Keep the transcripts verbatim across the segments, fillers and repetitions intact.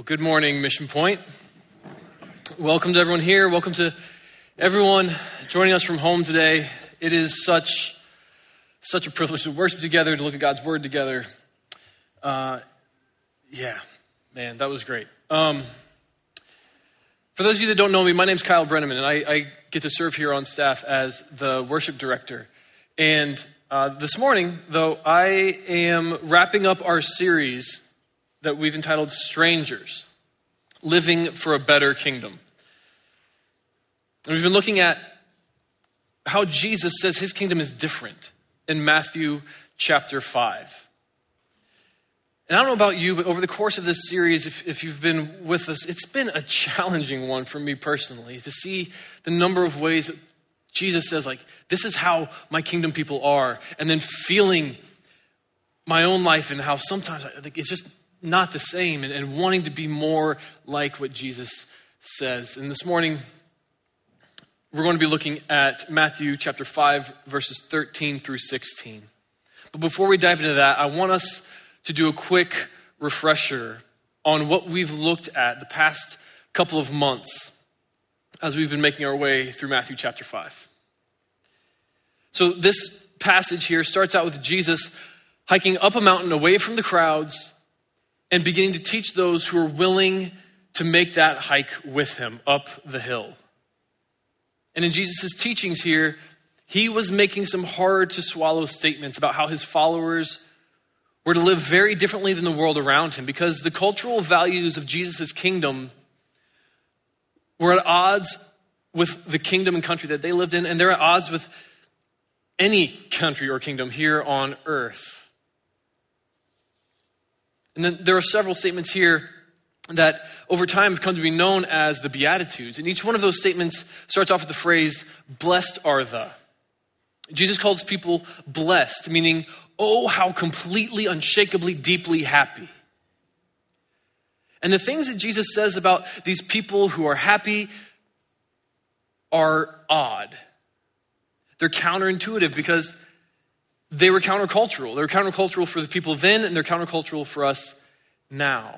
Well, good morning, Mission Point. Welcome to everyone here. Welcome to everyone joining us from home today. It is such such a privilege to worship together, to look at God's Word together. Uh, yeah, man, that was great. Um, for those of you that don't know me, my name's Kyle Brenneman, and I, I get to serve here on staff as the worship director. And uh, this morning, though, I am wrapping up our series that we've entitled Strangers, Living for a Better Kingdom. And we've been looking at how Jesus says his kingdom is different in Matthew chapter five. And I don't know about you, but over the course of this series, if, if you've been with us, it's been a challenging one for me personally to see the number of ways that Jesus says, like, this is how my kingdom people are, and then feeling my own life and how sometimes I think it's just not the same, and, and wanting to be more like what Jesus says. And this morning, we're going to be looking at Matthew chapter five, verses thirteen through sixteen. But before we dive into that, I want us to do a quick refresher on what we've looked at the past couple of months as we've been making our way through Matthew chapter five. So this passage here starts out with Jesus hiking up a mountain away from the crowds and beginning to teach those who are willing to make that hike with him up the hill. And in Jesus' teachings here, he was making some hard to swallow statements about how his followers were to live very differently than the world around him, because the cultural values of Jesus' kingdom were at odds with the kingdom and country that they lived in, and they're at odds with any country or kingdom here on earth. And then there are several statements here that over time have come to be known as the Beatitudes. And each one of those statements starts off with the phrase, blessed are the. Jesus calls people blessed, meaning, oh, how completely, unshakably, deeply happy. And the things that Jesus says about these people who are happy are odd. They're counterintuitive because they were countercultural. They were countercultural for the people then, and they're countercultural for us now.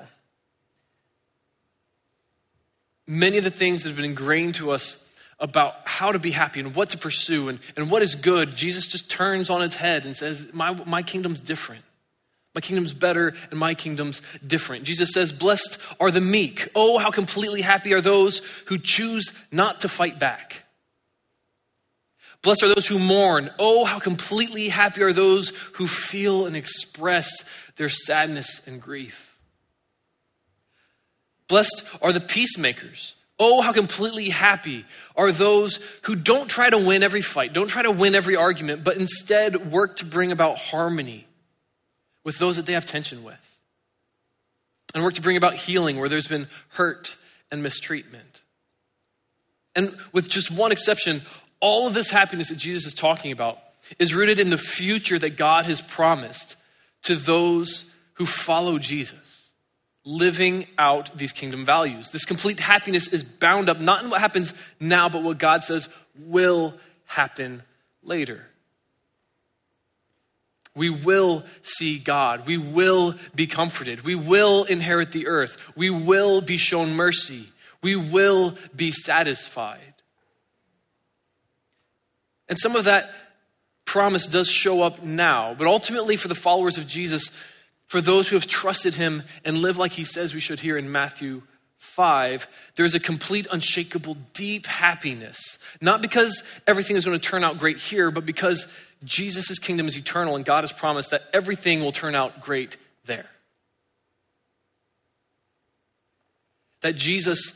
Many of the things that have been ingrained to us about how to be happy and what to pursue and, and what is good, Jesus just turns on its head and says, my, my kingdom's different. My kingdom's better, and my kingdom's different. Jesus says, blessed are the meek. Oh, how completely happy are those who choose not to fight back. Blessed are those who mourn. Oh, how completely happy are those who feel and express their sadness and grief. Blessed are the peacemakers. Oh, how completely happy are those who don't try to win every fight, don't try to win every argument, but instead work to bring about harmony with those that they have tension with, and work to bring about healing where there's been hurt and mistreatment. And with just one exception, all of this happiness that Jesus is talking about is rooted in the future that God has promised to those who follow Jesus, living out these kingdom values. This complete happiness is bound up not in what happens now, but what God says will happen later. We will see God. We will be comforted. We will inherit the earth. We will be shown mercy. We will be satisfied. And some of that promise does show up now, but ultimately for the followers of Jesus, for those who have trusted him and live like he says we should here in Matthew five, there's a complete, unshakable, deep happiness. Not because everything is going to turn out great here, but because Jesus' kingdom is eternal and God has promised that everything will turn out great there. That Jesus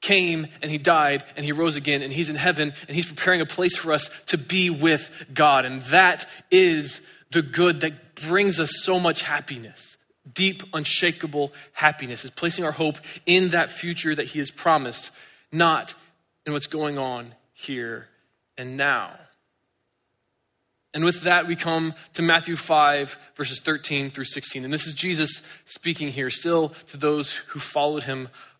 came and he died and he rose again and he's in heaven and he's preparing a place for us to be with God. And that is the good that brings us so much happiness. Deep, unshakable happiness is placing our hope in that future that he has promised, not in what's going on here and now. And with that, we come to Matthew five, verses thirteen through sixteen. And this is Jesus speaking here still to those who followed him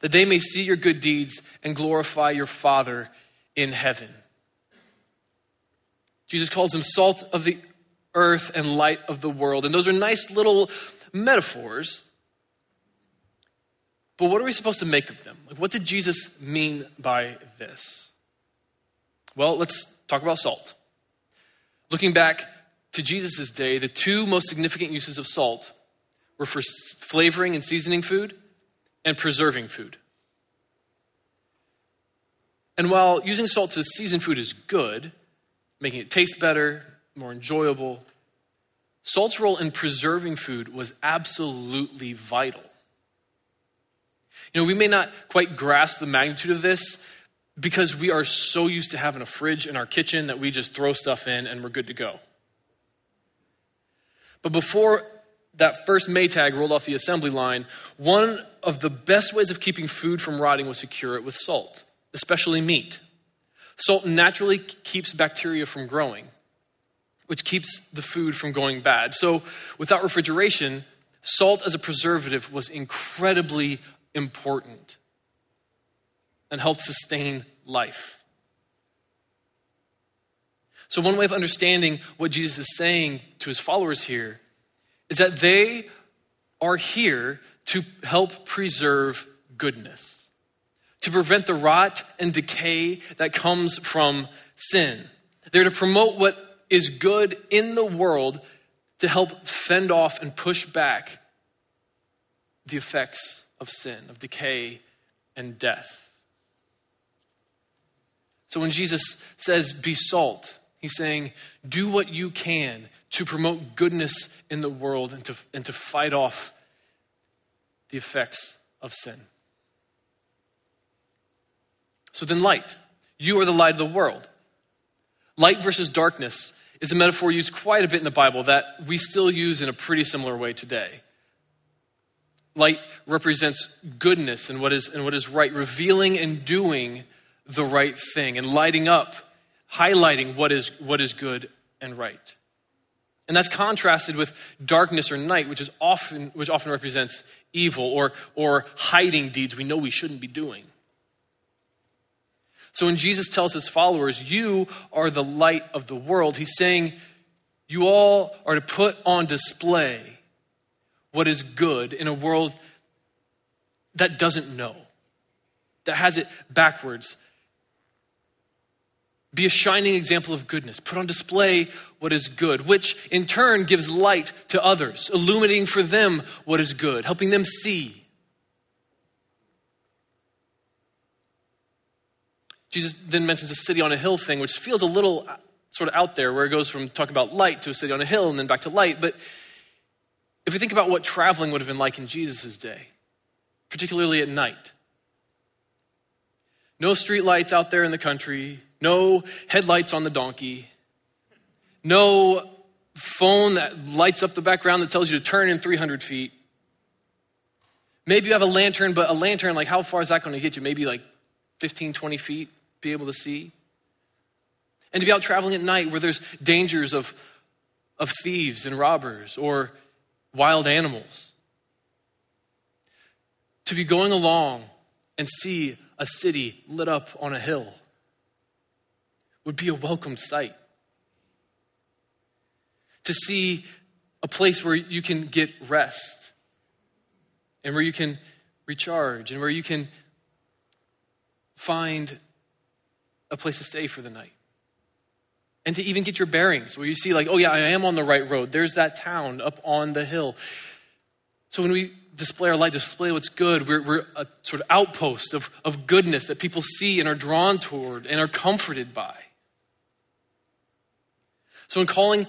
that they may see your good deeds and glorify your Father in heaven. Jesus calls them salt of the earth and light of the world. And those are nice little metaphors. But what are we supposed to make of them? Like, what did Jesus mean by this? Well, let's talk about salt. Looking back to Jesus' day, the two most significant uses of salt were for flavoring and seasoning food and preserving food. And while using salt to season food is good, making it taste better, more enjoyable, salt's role in preserving food was absolutely vital. You know, we may not quite grasp the magnitude of this because we are so used to having a fridge in our kitchen that we just throw stuff in and we're good to go. But before that first Maytag rolled off the assembly line, one of the best ways of keeping food from rotting was to cure it with salt, especially meat. Salt naturally keeps bacteria from growing, which keeps the food from going bad. So without refrigeration, salt as a preservative was incredibly important and helped sustain life. So one way of understanding what Jesus is saying to his followers here is that they are here to help preserve goodness, to prevent the rot and decay that comes from sin. They're to promote what is good in the world to help fend off and push back the effects of sin, of decay and death. So when Jesus says, be salt, he's saying, do what you can to promote goodness in the world and to, and to fight off the effects of sin. So then light. You are the light of the world. Light versus darkness is a metaphor used quite a bit in the Bible that we still use in a pretty similar way today. Light represents goodness and what is, and what is right, revealing and doing the right thing and lighting up, highlighting what is, what is good and right. And that's contrasted with darkness or night, which is often which often represents evil or, or hiding deeds we know we shouldn't be doing. So when Jesus tells his followers, you are the light of the world, he's saying, you all are to put on display what is good in a world that doesn't know, that has it backwards. Be a shining example of goodness. Put on display what is good, which in turn gives light to others, illuminating for them what is good, helping them see. Jesus then mentions a city on a hill thing, which feels a little sort of out there, where it goes from talking about light to a city on a hill and then back to light. But if we think about what traveling would have been like in Jesus' day, particularly at night, no streetlights out there in the country, no headlights on the donkey, no phone that lights up the background that tells you to turn in three hundred feet. Maybe you have a lantern, but a lantern, like how far is that going to get you? Maybe like fifteen, twenty feet, be able to see. And to be out traveling at night where there's dangers of, of thieves and robbers or wild animals. To be going along and see a city lit up on a hill would be a welcome sight. To see a place where you can get rest and where you can recharge and where you can find a place to stay for the night. And to even get your bearings where you see, like, oh yeah, I am on the right road. There's that town up on the hill. So when we display our light, display what's good, we're, we're a sort of outpost of, of goodness that people see and are drawn toward and are comforted by. So in calling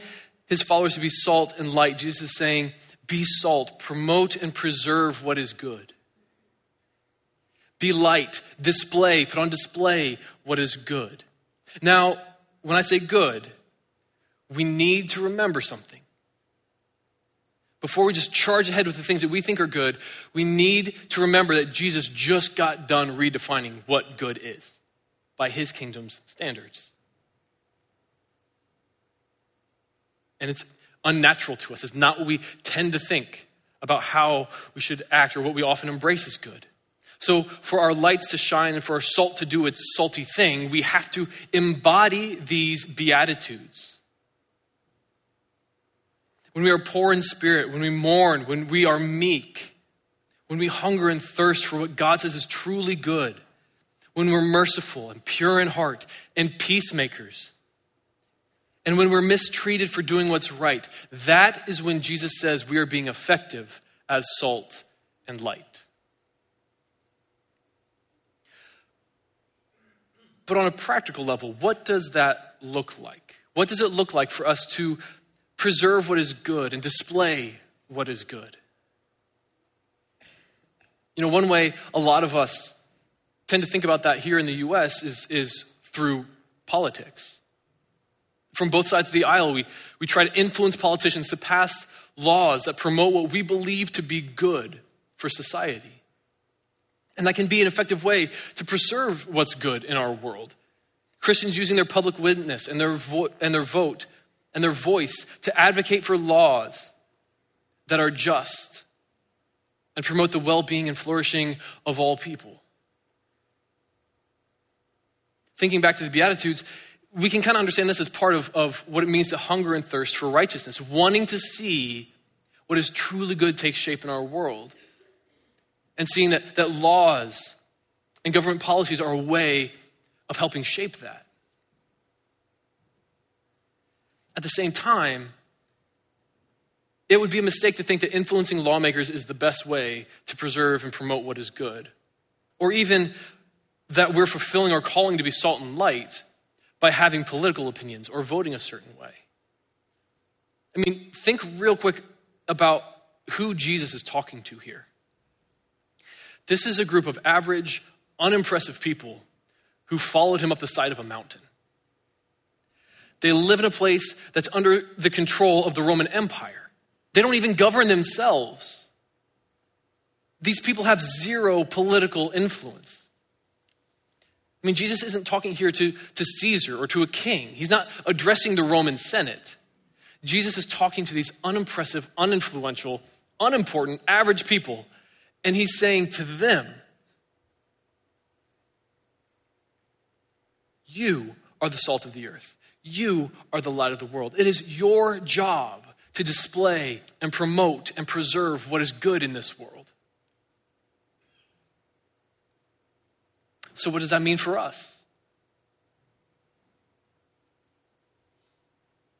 his followers to be salt and light, Jesus is saying, be salt, promote and preserve what is good. Be light, display, put on display what is good. Now, when I say good, we need to remember something. Before we just charge ahead with the things that we think are good, we need to remember that Jesus just got done redefining what good is by his kingdom's standards. And it's unnatural to us. It's not what we tend to think about how we should act or what we often embrace as good. So for our lights to shine and for our salt to do its salty thing, we have to embody these Beatitudes. When we are poor in spirit, when we mourn, when we are meek, when we hunger and thirst for what God says is truly good, when we're merciful and pure in heart and peacemakers, and when we're mistreated for doing what's right, that is when Jesus says we are being effective as salt and light. But on a practical level, what does that look like? What does it look like for us to preserve what is good and display what is good? You know, one way a lot of us tend to think about that here in the U S is, is through politics. From both sides of the aisle, we, we try to influence politicians to pass laws that promote what we believe to be good for society. And that can be an effective way to preserve what's good in our world. Christians using their public witness and their, vo- and their vote and their voice to advocate for laws that are just and promote the well-being and flourishing of all people. Thinking back to the Beatitudes, we can kind of understand this as part of, of what it means to hunger and thirst for righteousness, wanting to see what is truly good take shape in our world. And seeing that, that laws and government policies are a way of helping shape that. At the same time, it would be a mistake to think that influencing lawmakers is the best way to preserve and promote what is good. Or even that we're fulfilling our calling to be salt and light by having political opinions or voting a certain way. I mean, think real quick about who Jesus is talking to here. This is a group of average, unimpressive people who followed him up the side of a mountain. They live in a place that's under the control of the Roman Empire. They don't even govern themselves. These people have zero political influence. I mean, Jesus isn't talking here to, to Caesar or to a king. He's not addressing the Roman Senate. Jesus is talking to these unimpressive, uninfluential, unimportant, average people. And he's saying to them, you are the salt of the earth. You are the light of the world. It is your job to display and promote and preserve what is good in this world. So what does that mean for us?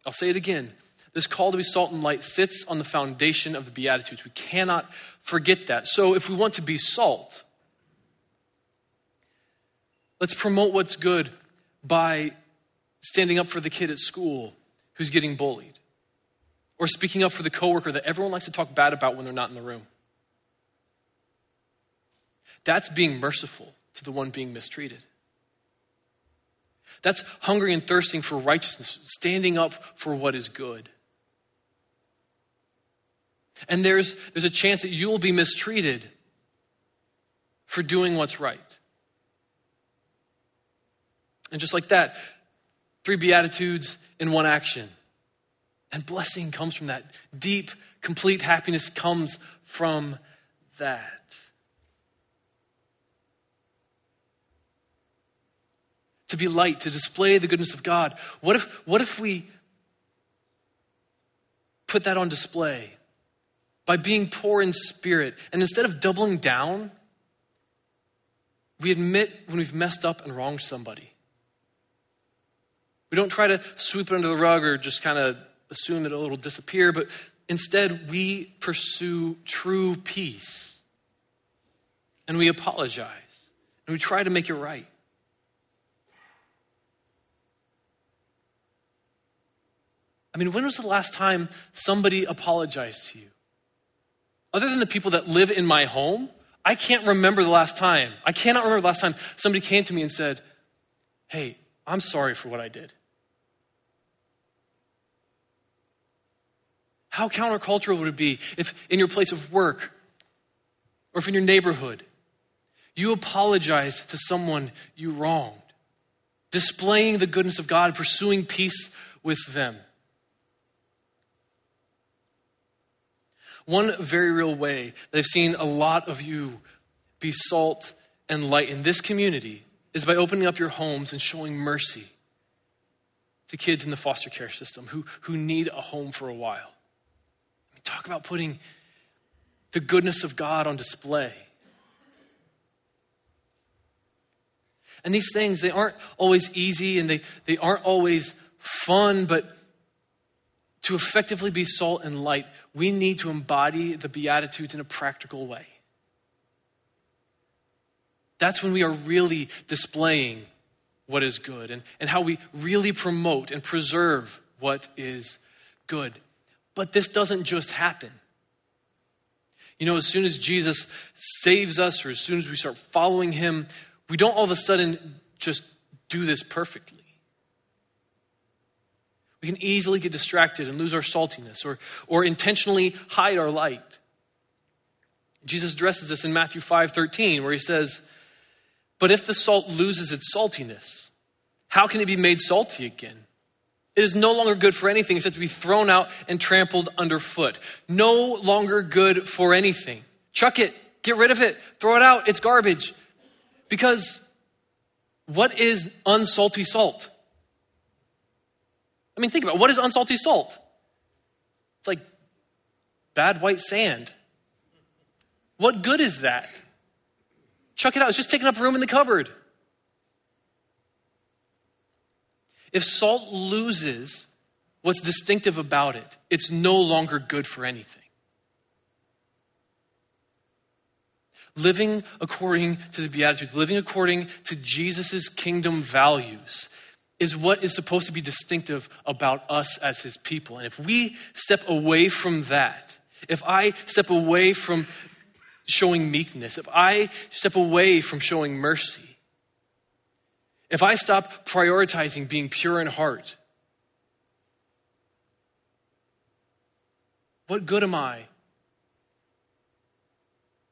I'll say it again. This call to be salt and light sits on the foundation of the Beatitudes. We cannot forget that. So if we want to be salt, let's promote what's good by standing up for the kid at school who's getting bullied, or speaking up for the coworker that everyone likes to talk bad about when they're not in the room. That's being merciful to the one being mistreated. That's hungry and thirsting for righteousness, standing up for what is good. And there's, there's a chance that you'll be mistreated for doing what's right. And just like that, three Beatitudes in one action. And blessing comes from that. Deep, complete happiness comes from that. To be light, to display the goodness of God. What if, what if we put that on display by being poor in spirit? And instead of doubling down, we admit when we've messed up and wronged somebody. We don't try to sweep it under the rug or just kind of assume that it'll disappear, but instead we pursue true peace. And we apologize. And we try to make it right. I mean, when was the last time somebody apologized to you? Other than the people that live in my home, I can't remember the last time. I cannot remember the last time somebody came to me and said, hey, I'm sorry for what I did. How countercultural would it be if in your place of work or if in your neighborhood, you apologized to someone you wronged, displaying the goodness of God, pursuing peace with them? One very real way that I've seen a lot of you be salt and light in this community is by opening up your homes and showing mercy to kids in the foster care system who, who need a home for a while. I mean, talk about putting the goodness of God on display. And these things, they aren't always easy and they, they aren't always fun, but to effectively be salt and light, we need to embody the Beatitudes in a practical way. That's when we are really displaying what is good and, and how we really promote and preserve what is good. But this doesn't just happen. You know, as soon as Jesus saves us or as soon as we start following him, we don't all of a sudden just do this perfectly. We can easily get distracted and lose our saltiness or, or intentionally hide our light. Jesus addresses this in Matthew five thirteen, where he says, "But if the salt loses its saltiness, how can it be made salty again? It is no longer good for anything except to be thrown out and trampled underfoot." No longer good for anything. Chuck it, get rid of it, throw it out, it's garbage. Because what is unsalty salt? I mean, think about it. What is unsalty salt? It's like bad white sand. What good is that? Chuck it out. It's just taking up room in the cupboard. If salt loses what's distinctive about it, it's no longer good for anything. Living according to the Beatitudes, living according to Jesus' kingdom values is what is supposed to be distinctive about us as his people. And if we step away from that, if I step away from showing meekness, if I step away from showing mercy, if I stop prioritizing being pure in heart, what good am I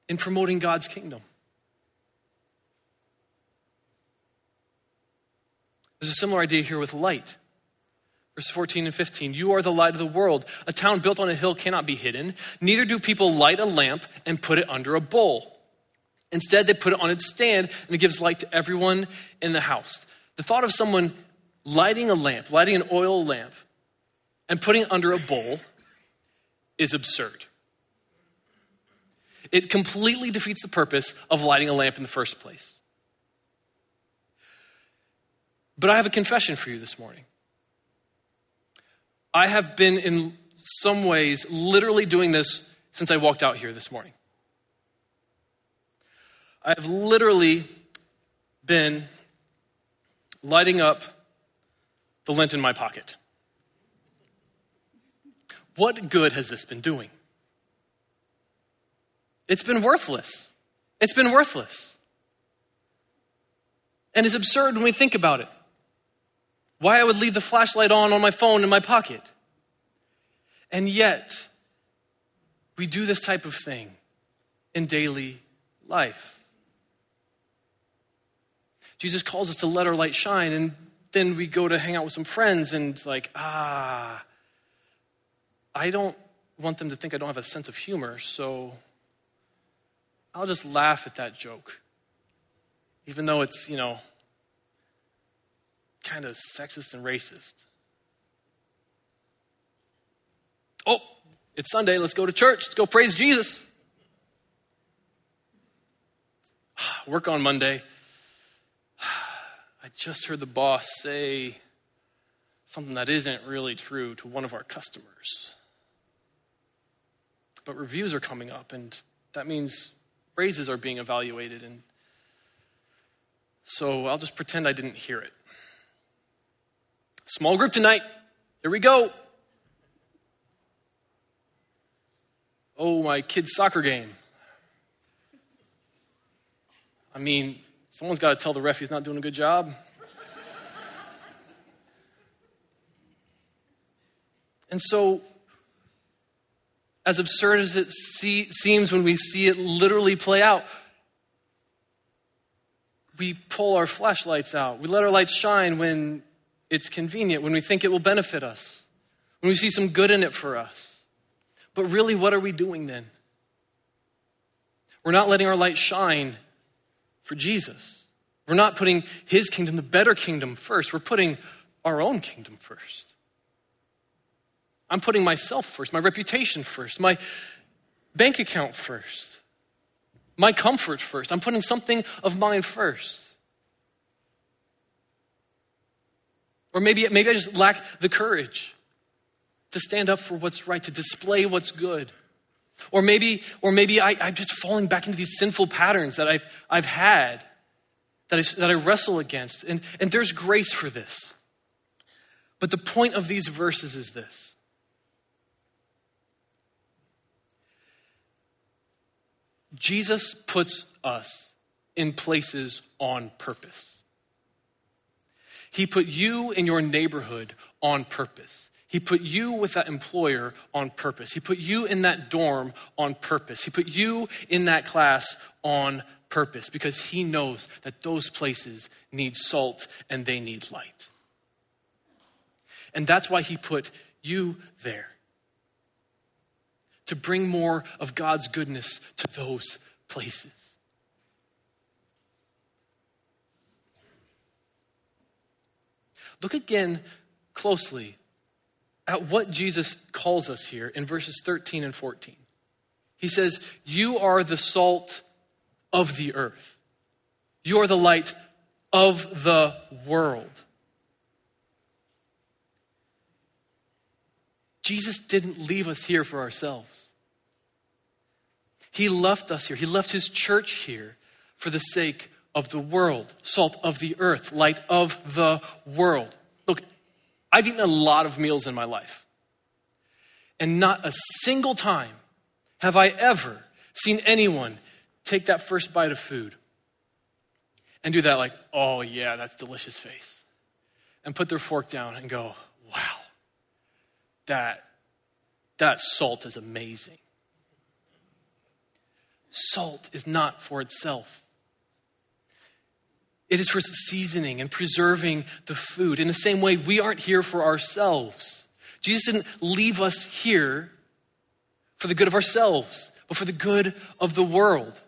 in promoting God's kingdom? There's a similar idea here with light. Verse fourteen and fifteen, "You are the light of the world. A town built on a hill cannot be hidden. Neither do people light a lamp and put it under a bowl. Instead, they put it on its stand and it gives light to everyone in the house." The thought of someone lighting a lamp, lighting an oil lamp and putting it under a bowl is absurd. It completely defeats the purpose of lighting a lamp in the first place. But I have a confession for you this morning. I have been in some ways literally doing this since I walked out here this morning. I've literally been lighting up the lint in my pocket. What good has this been doing? It's been worthless. It's been worthless. And it's absurd when we think about it. Why I would leave the flashlight on on my phone in my pocket. And yet, we do this type of thing in daily life. Jesus calls us to let our light shine, and then we go to hang out with some friends and it's like, ah, I don't want them to think I don't have a sense of humor, so I'll just laugh at that joke. Even though it's, you know, kind of sexist and racist. Oh, it's Sunday. Let's go to church. Let's go praise Jesus. Work on Monday. I just heard the boss say something that isn't really true to one of our customers. But reviews are coming up, and that means raises are being evaluated, and so I'll just pretend I didn't hear it. Small group tonight. Here we go. Oh, my kid's soccer game. I mean, someone's got to tell the ref he's not doing a good job. And so as absurd as it see, seems when we see it literally play out, we pull our flashlights out. We let our lights shine when it's convenient, when we think it will benefit us, when we see some good in it for us. But really, what are we doing then? We're not letting our light shine for Jesus. We're not putting his kingdom, the better kingdom, first. We're putting our own kingdom first. I'm putting myself first, my reputation first, my bank account first, my comfort first. I'm putting something of mine first. Or maybe, maybe I just lack the courage to stand up for what's right, to display what's good. Or maybe, or maybe I, I'm just falling back into these sinful patterns that I've I've had, that I, that I wrestle against. And, and there's grace for this. But the point of these verses is this. Jesus puts us in places on purpose. He put you in your neighborhood on purpose. He put you with that employer on purpose. He put you in that dorm on purpose. He put you in that class on purpose because he knows that those places need salt and they need light. And that's why he put you there, to bring more of God's goodness to those places. Look again closely at what Jesus calls us here in verses thirteen and fourteen. He says, you are the salt of the earth. You are the light of the world. Jesus didn't leave us here for ourselves. He left us here. He left his church here for the sake of the world, salt of the earth, light of the world. Look, I've eaten a lot of meals in my life, and not a single time have I ever seen anyone take that first bite of food and do that like, oh yeah, that's delicious face, and put their fork down and go, wow, that, that salt is amazing. Salt is not for itself. It is for seasoning and preserving the food. In the same way, we aren't here for ourselves. Jesus didn't leave us here for the good of ourselves, but for the good of the world.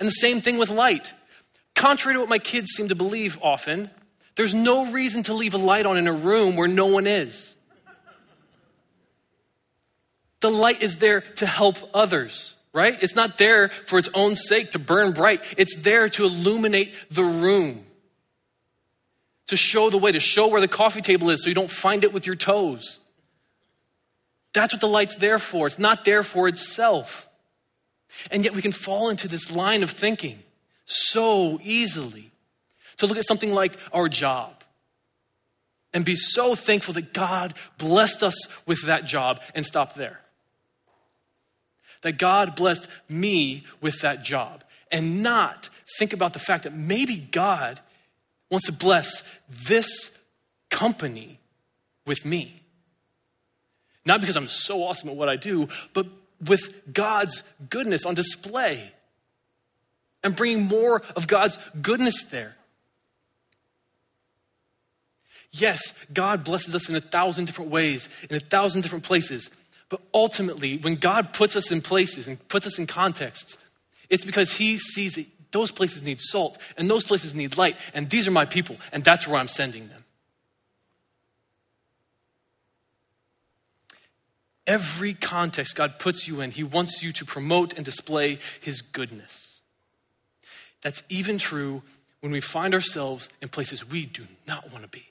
And the same thing with light. Contrary to what my kids seem to believe often, there's no reason to leave a light on in a room where no one is. The light is there to help others. Right? It's not there for its own sake to burn bright. It's there to illuminate the room, to show the way, to show where the coffee table is so you don't find it with your toes. That's what the light's there for. It's not there for itself. And yet we can fall into this line of thinking so easily, to look at something like our job and be so thankful that God blessed us with that job and stop there. That God blessed me with that job, and not think about the fact that maybe God wants to bless this company with me. Not because I'm so awesome at what I do, but with God's goodness on display and bringing more of God's goodness there. Yes, God blesses us in a thousand different ways, in a thousand different places. But ultimately, when God puts us in places and puts us in contexts, it's because he sees that those places need salt and those places need light. And these are my people, and that's where I'm sending them. Every context God puts you in, he wants you to promote and display his goodness. That's even true when we find ourselves in places we do not want to be.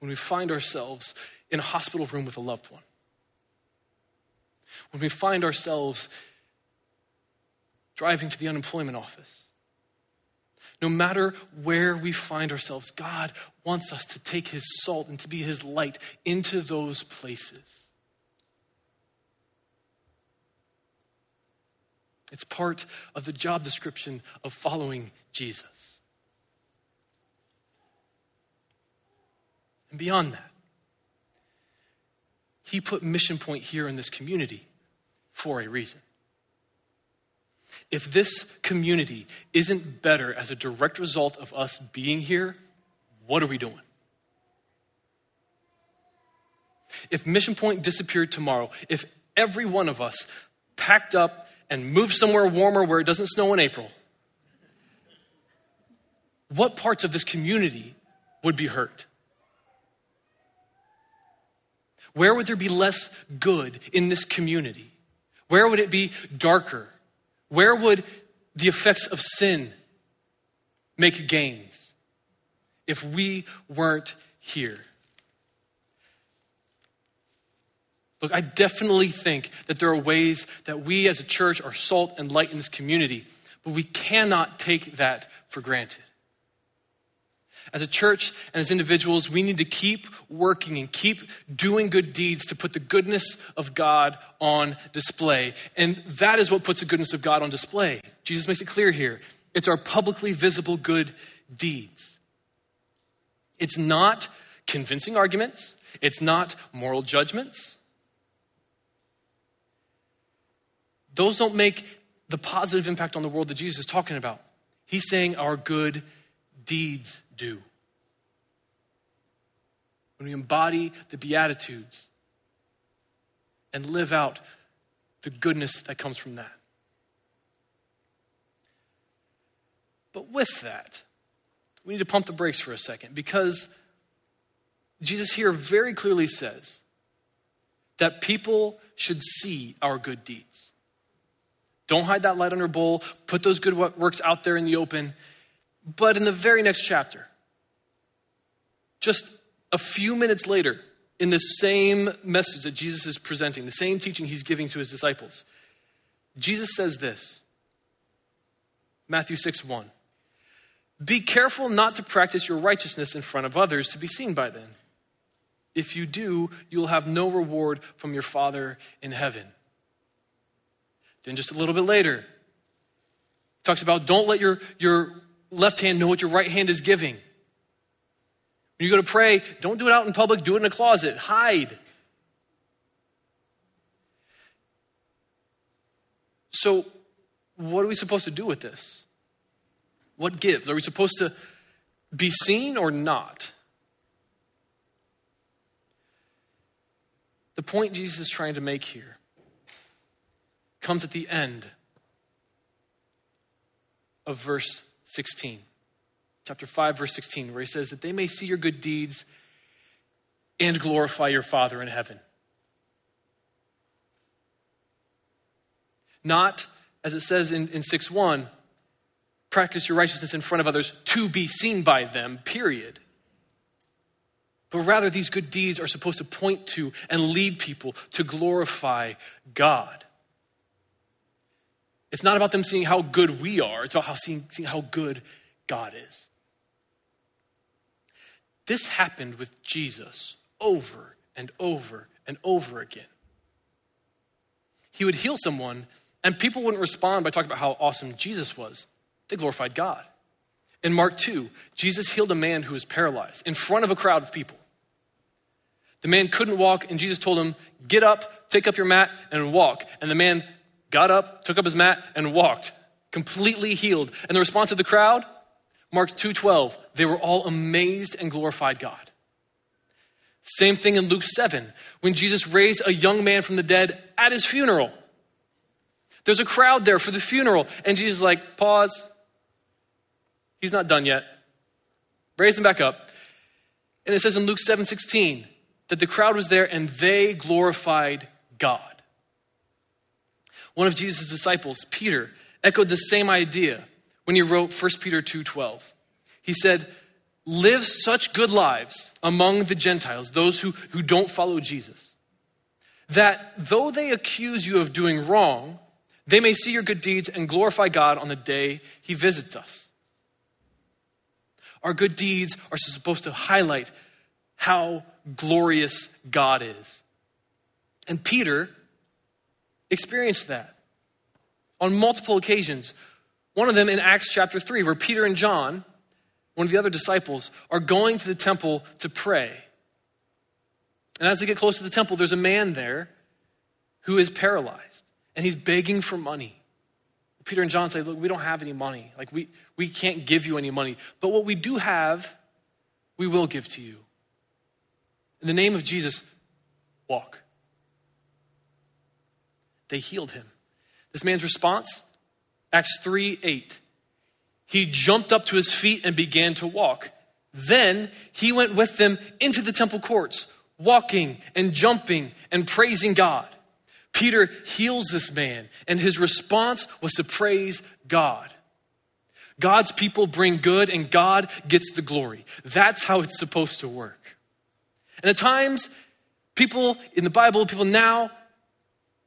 When we find ourselves in a hospital room with a loved one. When we find ourselves driving to the unemployment office. No matter where we find ourselves, God wants us to take his salt and to be his light into those places. It's part of the job description of following Jesus. And beyond that, He put Mission Point here in this community for a reason. If this community isn't better as a direct result of us being here, what are we doing? If Mission Point disappeared tomorrow, if every one of us packed up and moved somewhere warmer where it doesn't snow in April, what parts of this community would be hurt? Where would there be less good in this community? Where would it be darker? Where would the effects of sin make gains if we weren't here? Look, I definitely think that there are ways that we as a church are salt and light in this community, but we cannot take that for granted. As a church and as individuals, we need to keep working and keep doing good deeds to put the goodness of God on display. And that is what puts the goodness of God on display. Jesus makes it clear here. It's our publicly visible good deeds. It's not convincing arguments. It's not moral judgments. Those don't make the positive impact on the world that Jesus is talking about. He's saying our good deeds do. When we embody the Beatitudes and live out the goodness that comes from that. But with that, we need to pump the brakes for a second, because Jesus here very clearly says that people should see our good deeds. Don't hide that light under a bowl. Put those good works out there in the open. But in the very next chapter, just a few minutes later, in the same message that Jesus is presenting, the same teaching he's giving to his disciples, Jesus says this, Matthew six one, "Be careful not to practice your righteousness in front of others to be seen by them. If you do, you'll have no reward from your Father in heaven." Then just a little bit later, it talks about don't let your, your left hand know what your right hand is giving. When you go to pray, don't do it out in public, do it in a closet, hide. So what are we supposed to do with this? What gives? Are we supposed to be seen or not? The point Jesus is trying to make here comes at the end of verse sixteen, chapter five, verse sixteen, where he says that they may see your good deeds and glorify your Father in heaven. Not, as it says in, in six one, practice your righteousness in front of others to be seen by them, period. But rather, these good deeds are supposed to point to and lead people to glorify God. It's not about them seeing how good we are. It's about how seeing, seeing how good God is. This happened with Jesus over and over and over again. He would heal someone and people wouldn't respond by talking about how awesome Jesus was. They glorified God. In Mark two, Jesus healed a man who was paralyzed in front of a crowd of people. The man couldn't walk and Jesus told him, "Get up, take up your mat and walk." And the man got up, took up his mat, and walked, completely healed. And the response of the crowd, Mark two twelve, they were all amazed and glorified God. Same thing in Luke seven, when Jesus raised a young man from the dead at his funeral. There's a crowd there for the funeral, and Jesus is like, pause. He's not done yet. Raise him back up. And it says in Luke seven sixteen, that the crowd was there and they glorified God. One of Jesus' disciples, Peter, echoed the same idea when he wrote First Peter two twelve. He said, live such good lives among the Gentiles, those who, who don't follow Jesus, that though they accuse you of doing wrong, they may see your good deeds and glorify God on the day he visits us. Our good deeds are supposed to highlight how glorious God is. And Peter experienced that on multiple occasions. One of them in Acts chapter three, where Peter and John, one of the other disciples, are going to the temple to pray. And as they get close to the temple, there's a man there who is paralyzed and he's begging for money. Peter and John say, look, we don't have any money. Like we, we can't give you any money, but what we do have, we will give to you. In the name of Jesus, walk. They healed him. This man's response, Acts three eight. He jumped up to his feet and began to walk. Then he went with them into the temple courts, walking and jumping and praising God. Peter heals this man, and his response was to praise God. God's people bring good, and God gets the glory. That's how it's supposed to work. And at times, people in the Bible, people now,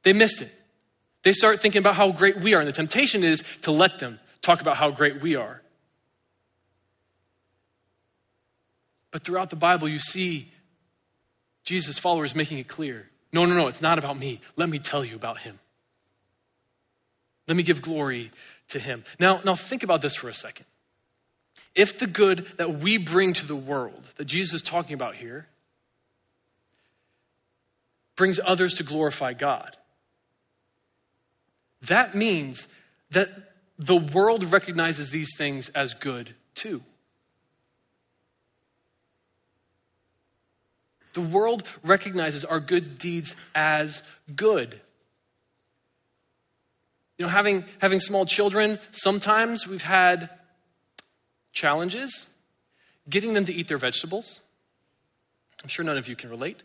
they missed it. They start thinking about how great we are, and the temptation is to let them talk about how great we are. But throughout the Bible, you see Jesus' followers making it clear. No, no, no, it's not about me. Let me tell you about him. Let me give glory to him. Now, now think about this for a second. If the good that we bring to the world, that Jesus is talking about here, brings others to glorify God, that means that the world recognizes these things as good too. The world recognizes our good deeds as good. You know, having having small children, sometimes we've had challenges getting them to eat their vegetables. I'm sure none of you can relate.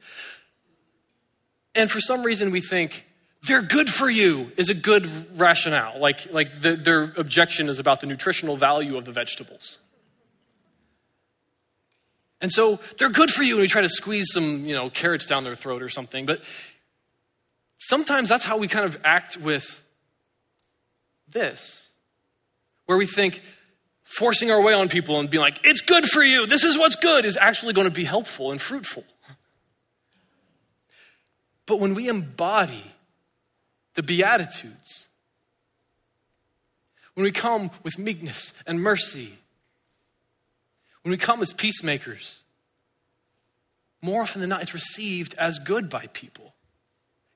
And for some reason we think, they're good for you is a good rationale. Like, like the, their objection is about the nutritional value of the vegetables. And so they're good for you, and we try to squeeze some, you know, carrots down their throat or something. But sometimes that's how we kind of act with this, where we think forcing our way on people and being like, it's good for you, this is what's good, is actually going to be helpful and fruitful. But when we embody the Beatitudes, when we come with meekness and mercy, when we come as peacemakers, more often than not, it's received as good by people.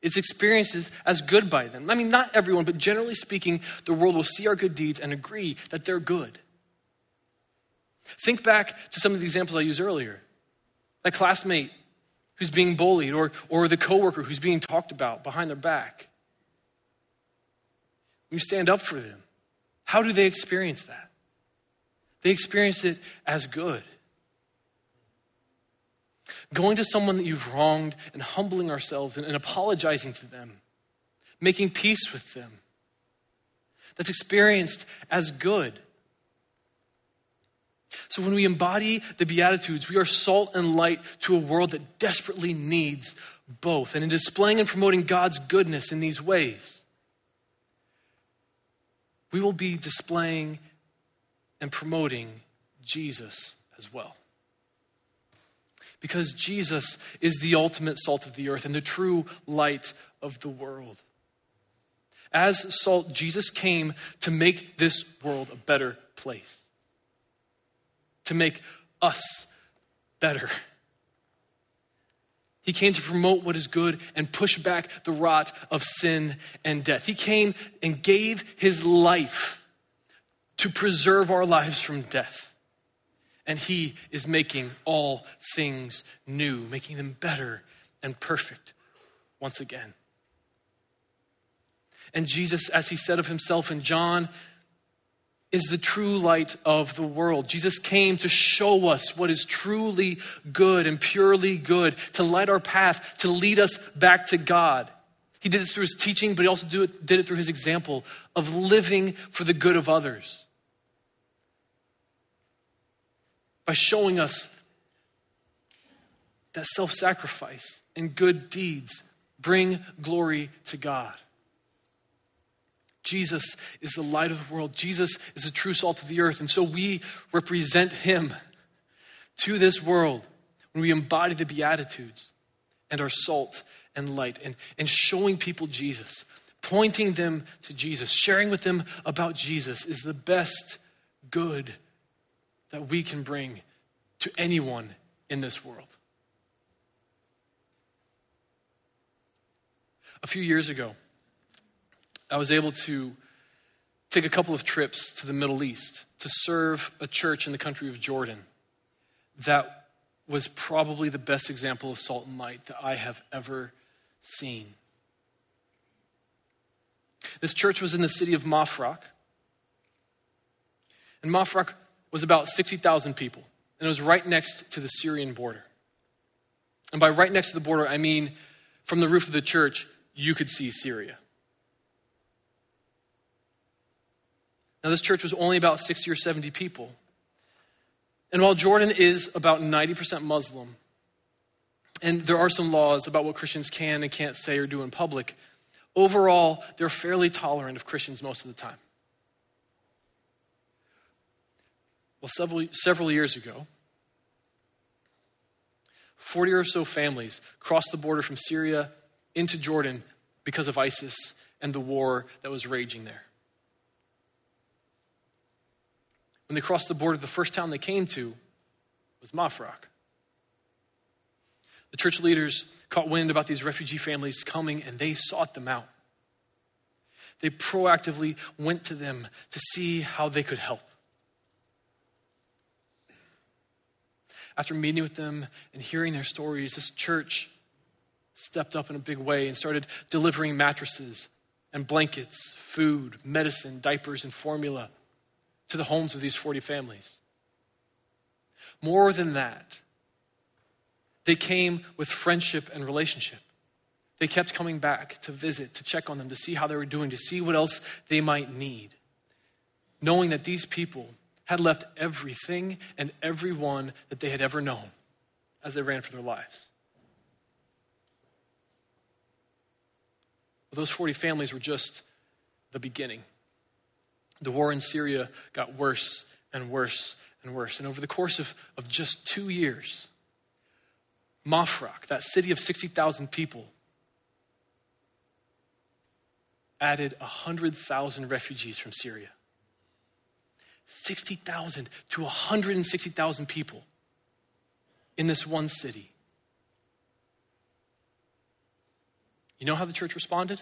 It's experienced as good by them. I mean, not everyone, but generally speaking, the world will see our good deeds and agree that they're good. Think back to some of the examples I used earlier. That classmate who's being bullied, or, or the coworker who's being talked about behind their back. We stand up for them. How do they experience that? They experience it as good. Going to someone that you've wronged and humbling ourselves and, and apologizing to them, making peace with them, that's experienced as good. So when we embody the Beatitudes, we are salt and light to a world that desperately needs both. And in displaying and promoting God's goodness in these ways, we will be displaying and promoting Jesus as well. Because Jesus is the ultimate salt of the earth and the true light of the world. As salt, Jesus came to make this world a better place, to make us better. He came to promote what is good and push back the rot of sin and death. He came and gave his life to preserve our lives from death. And he is making all things new, making them better and perfect once again. And Jesus, as he said of himself in John, is the true light of the world. Jesus came to show us what is truly good and purely good, to light our path, to lead us back to God. He did this through his teaching, but he also do it, did it through his example of living for the good of others. By showing us that self-sacrifice and good deeds bring glory to God. Jesus is the light of the world. Jesus is the true salt of the earth. And so we represent him to this world when we embody the Beatitudes and our salt and light and, and showing people Jesus, pointing them to Jesus, sharing with them about Jesus is the best good that we can bring to anyone in this world. A few years ago, I was able to take a couple of trips to the Middle East to serve a church in the country of Jordan that was probably the best example of salt and light that I have ever seen. This church was in the city of Mafraq. And Mafraq was about sixty thousand people. And it was right next to the Syrian border. And by right next to the border, I mean from the roof of the church, you could see Syria. Now, this church was only about sixty or seventy people. And while Jordan is about ninety percent Muslim, and there are some laws about what Christians can and can't say or do in public, overall, they're fairly tolerant of Christians most of the time. Well, several, several years ago, forty or so families crossed the border from Syria into Jordan because of ISIS and the war that was raging there. When they crossed the border, the first town they came to was Mafraq. The church leaders caught wind about these refugee families coming, and they sought them out. They proactively went to them to see how they could help. After meeting with them and hearing their stories, this church stepped up in a big way and started delivering mattresses and blankets, food, medicine, diapers, and formula to the homes of these forty families. More than that, they came with friendship and relationship. They kept coming back to visit, to check on them, to see how they were doing, to see what else they might need. Knowing that these people had left everything and everyone that they had ever known as they ran for their lives. But those forty families were just the beginning. The war in Syria got worse and worse and worse. And over the course of, of just two years, Mafraq, that city of sixty thousand people, added one hundred thousand refugees from Syria. sixty thousand to one hundred sixty thousand people in this one city. You know how the church responded?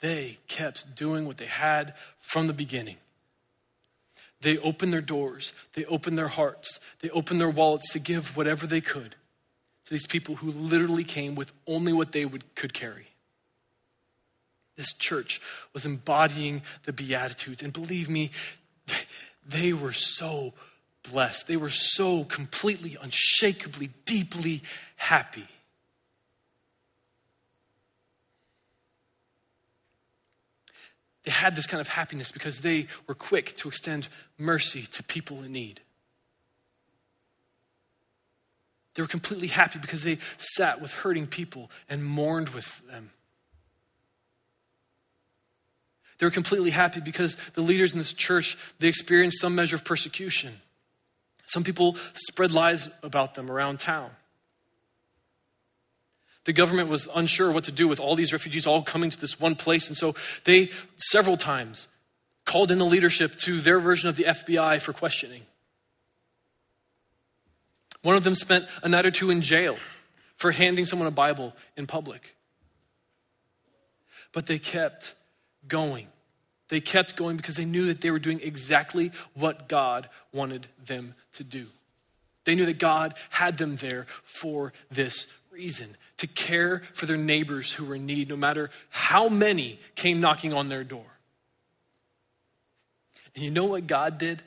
They kept doing what they had from the beginning. They opened their doors. They opened their hearts. They opened their wallets to give whatever they could to these people who literally came with only what they would, could carry. This church was embodying the Beatitudes. And believe me, they were so blessed. They were so completely, unshakably, deeply happy. They had this kind of happiness because they were quick to extend mercy to people in need. They were completely happy because they sat with hurting people and mourned with them. They were completely happy because the leaders in this church, they experienced some measure of persecution. Some people spread lies about them around town. The government was unsure what to do with all these refugees all coming to this one place. And so they, several times, called in the leadership to their version of the F B I for questioning. One of them spent a night or two in jail for handing someone a Bible in public. But they kept going. They kept going because they knew that they were doing exactly what God wanted them to do. They knew that God had them there for this reason. To care for their neighbors who were in need, no matter how many came knocking on their door. And you know what God did?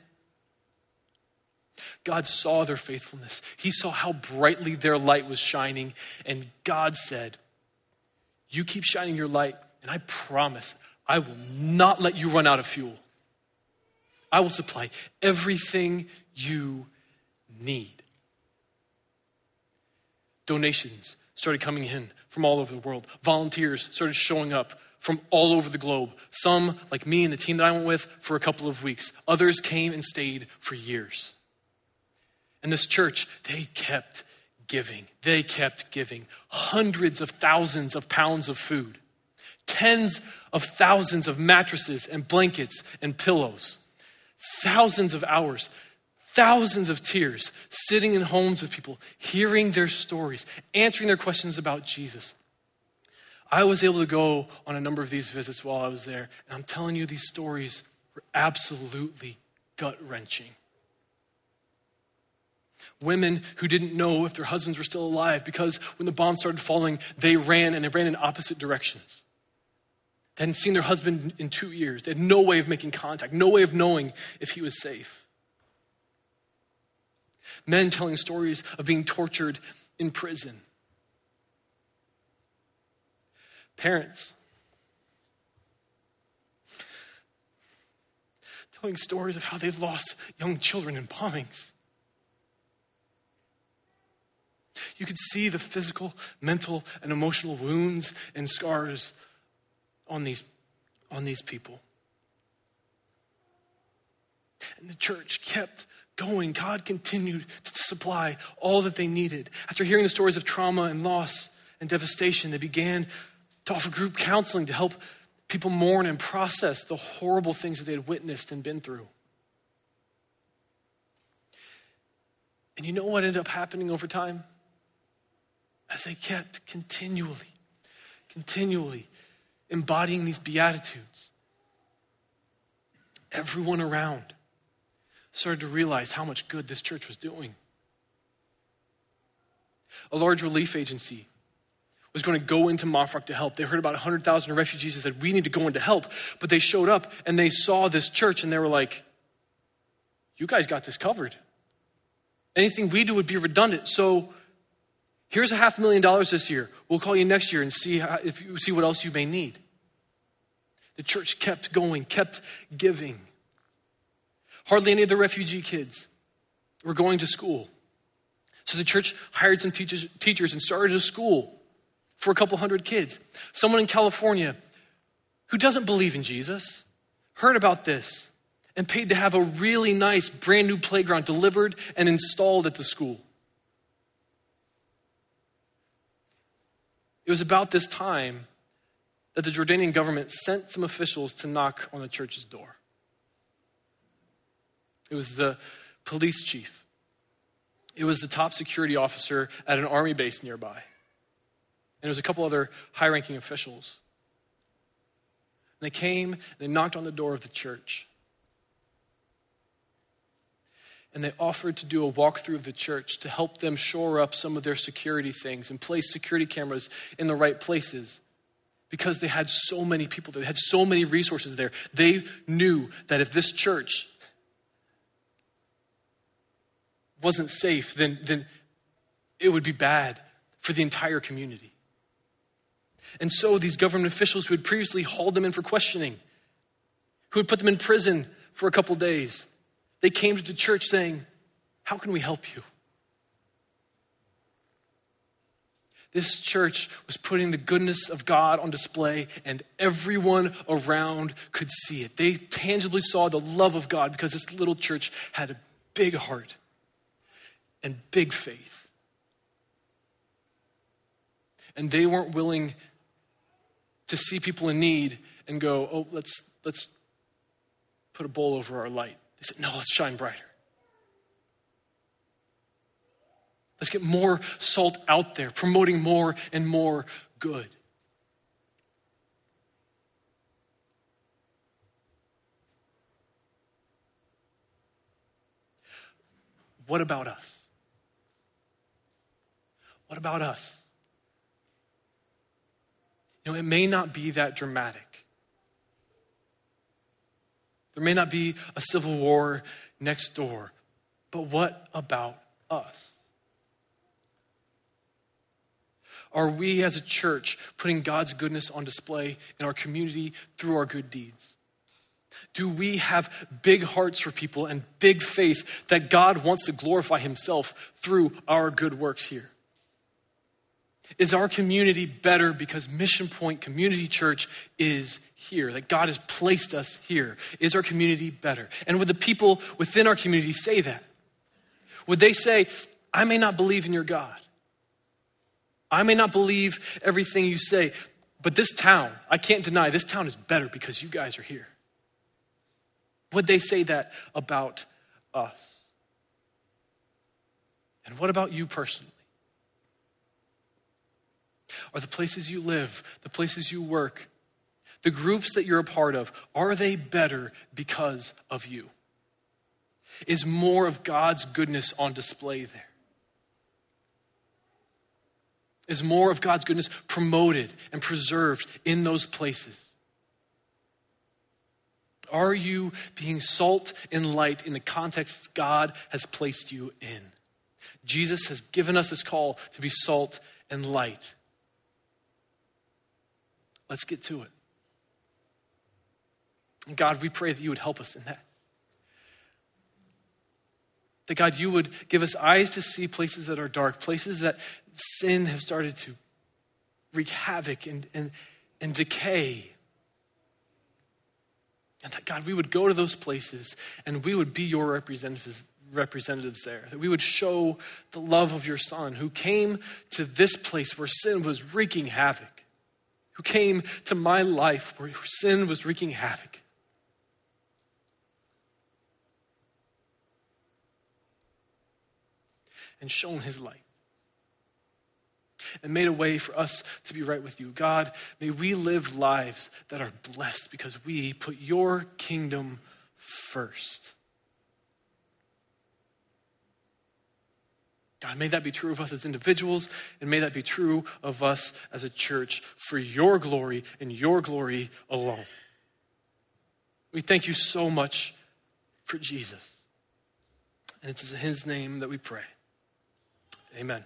God saw their faithfulness. He saw how brightly their light was shining. And God said, you keep shining your light, and I promise I will not let you run out of fuel. I will supply everything you need. Donations started coming in from all over the world. Volunteers started showing up from all over the globe. Some, like me and the team that I went with, for a couple of weeks. Others came and stayed for years. And this church, they kept giving. They kept giving. Hundreds of thousands of pounds of food. Tens of thousands of mattresses and blankets and pillows. Thousands of hours. Thousands of tears, sitting in homes with people, hearing their stories, answering their questions about Jesus. I was able to go on a number of these visits while I was there. And I'm telling you, these stories were absolutely gut-wrenching. Women who didn't know if their husbands were still alive because when the bombs started falling, they ran and they ran in opposite directions. They hadn't seen their husband in two years. They had no way of making contact, no way of knowing if he was safe. Men telling stories of being tortured in prison. Parents telling stories of how they've lost young children in bombings. You could see the physical, mental, and emotional wounds and scars on these, on these people. And the church kept going. God continued to supply all that they needed. After hearing the stories of trauma and loss and devastation, they began to offer group counseling to help people mourn and process the horrible things that they had witnessed and been through. And you know what ended up happening over time? As they kept continually, continually embodying these Beatitudes, everyone around started to realize how much good this church was doing. A large relief agency was going to go into Mafraq to help. They heard about one hundred thousand refugees and said, we need to go in to help. But they showed up and they saw this church and they were like, you guys got this covered. Anything we do would be redundant. So here's a half million dollars this year. We'll call you next year and see how, if you see what else you may need. The church kept going, kept giving. Hardly any of the refugee kids were going to school. So the church hired some teachers, teachers and started a school for a couple hundred kids. Someone in California who doesn't believe in Jesus heard about this and paid to have a really nice brand new playground delivered and installed at the school. It was about this time that the Jordanian government sent some officials to knock on the church's door. It was the police chief. It was the top security officer at an army base nearby. And there was a couple other high-ranking officials. And they came, and they knocked on the door of the church. And they offered to do a walkthrough of the church to help them shore up some of their security things and place security cameras in the right places because they had so many people there. They had so many resources there. They knew that if this church wasn't safe, then, then it would be bad for the entire community. And so these government officials who had previously hauled them in for questioning, who had put them in prison for a couple days, they came to the church saying, how can we help you? This church was putting the goodness of God on display and everyone around could see it. They tangibly saw the love of God because this little church had a big heart and big faith. And they weren't willing to see people in need and go, oh, let's let's put a bowl over our light. They said, no, let's shine brighter. Let's get more salt out there, promoting more and more good. What about us? What about us? You know, it may not be that dramatic. There may not be a civil war next door, but what about us? Are we as a church putting God's goodness on display in our community through our good deeds? Do we have big hearts for people and big faith that God wants to glorify himself through our good works here? Is our community better because Mission Point Community Church is here, that God has placed us here? Is our community better? And would the people within our community say that? Would they say, I may not believe in your God. I may not believe everything you say, but this town, I can't deny, this town is better because you guys are here. Would they say that about us? And what about you personally? Are the places you live, the places you work, the groups that you're a part of, are they better because of you? Is more of God's goodness on display there? Is more of God's goodness promoted and preserved in those places? Are you being salt and light in the context God has placed you in? Jesus has given us this call to be salt and light. Let's get to it. And God, we pray that you would help us in that. That God, you would give us eyes to see places that are dark, places that sin has started to wreak havoc and, and, and decay. And that God, we would go to those places and we would be your representatives, representatives there. That we would show the love of your Son who came to this place where sin was wreaking havoc. Who came to my life where sin was wreaking havoc. And shone his light. And made a way for us to be right with you. God, may we live lives that are blessed because we put your kingdom first. God, may that be true of us as individuals, and may that be true of us as a church for your glory and your glory alone. We thank you so much for Jesus. And it's in his name that we pray. Amen.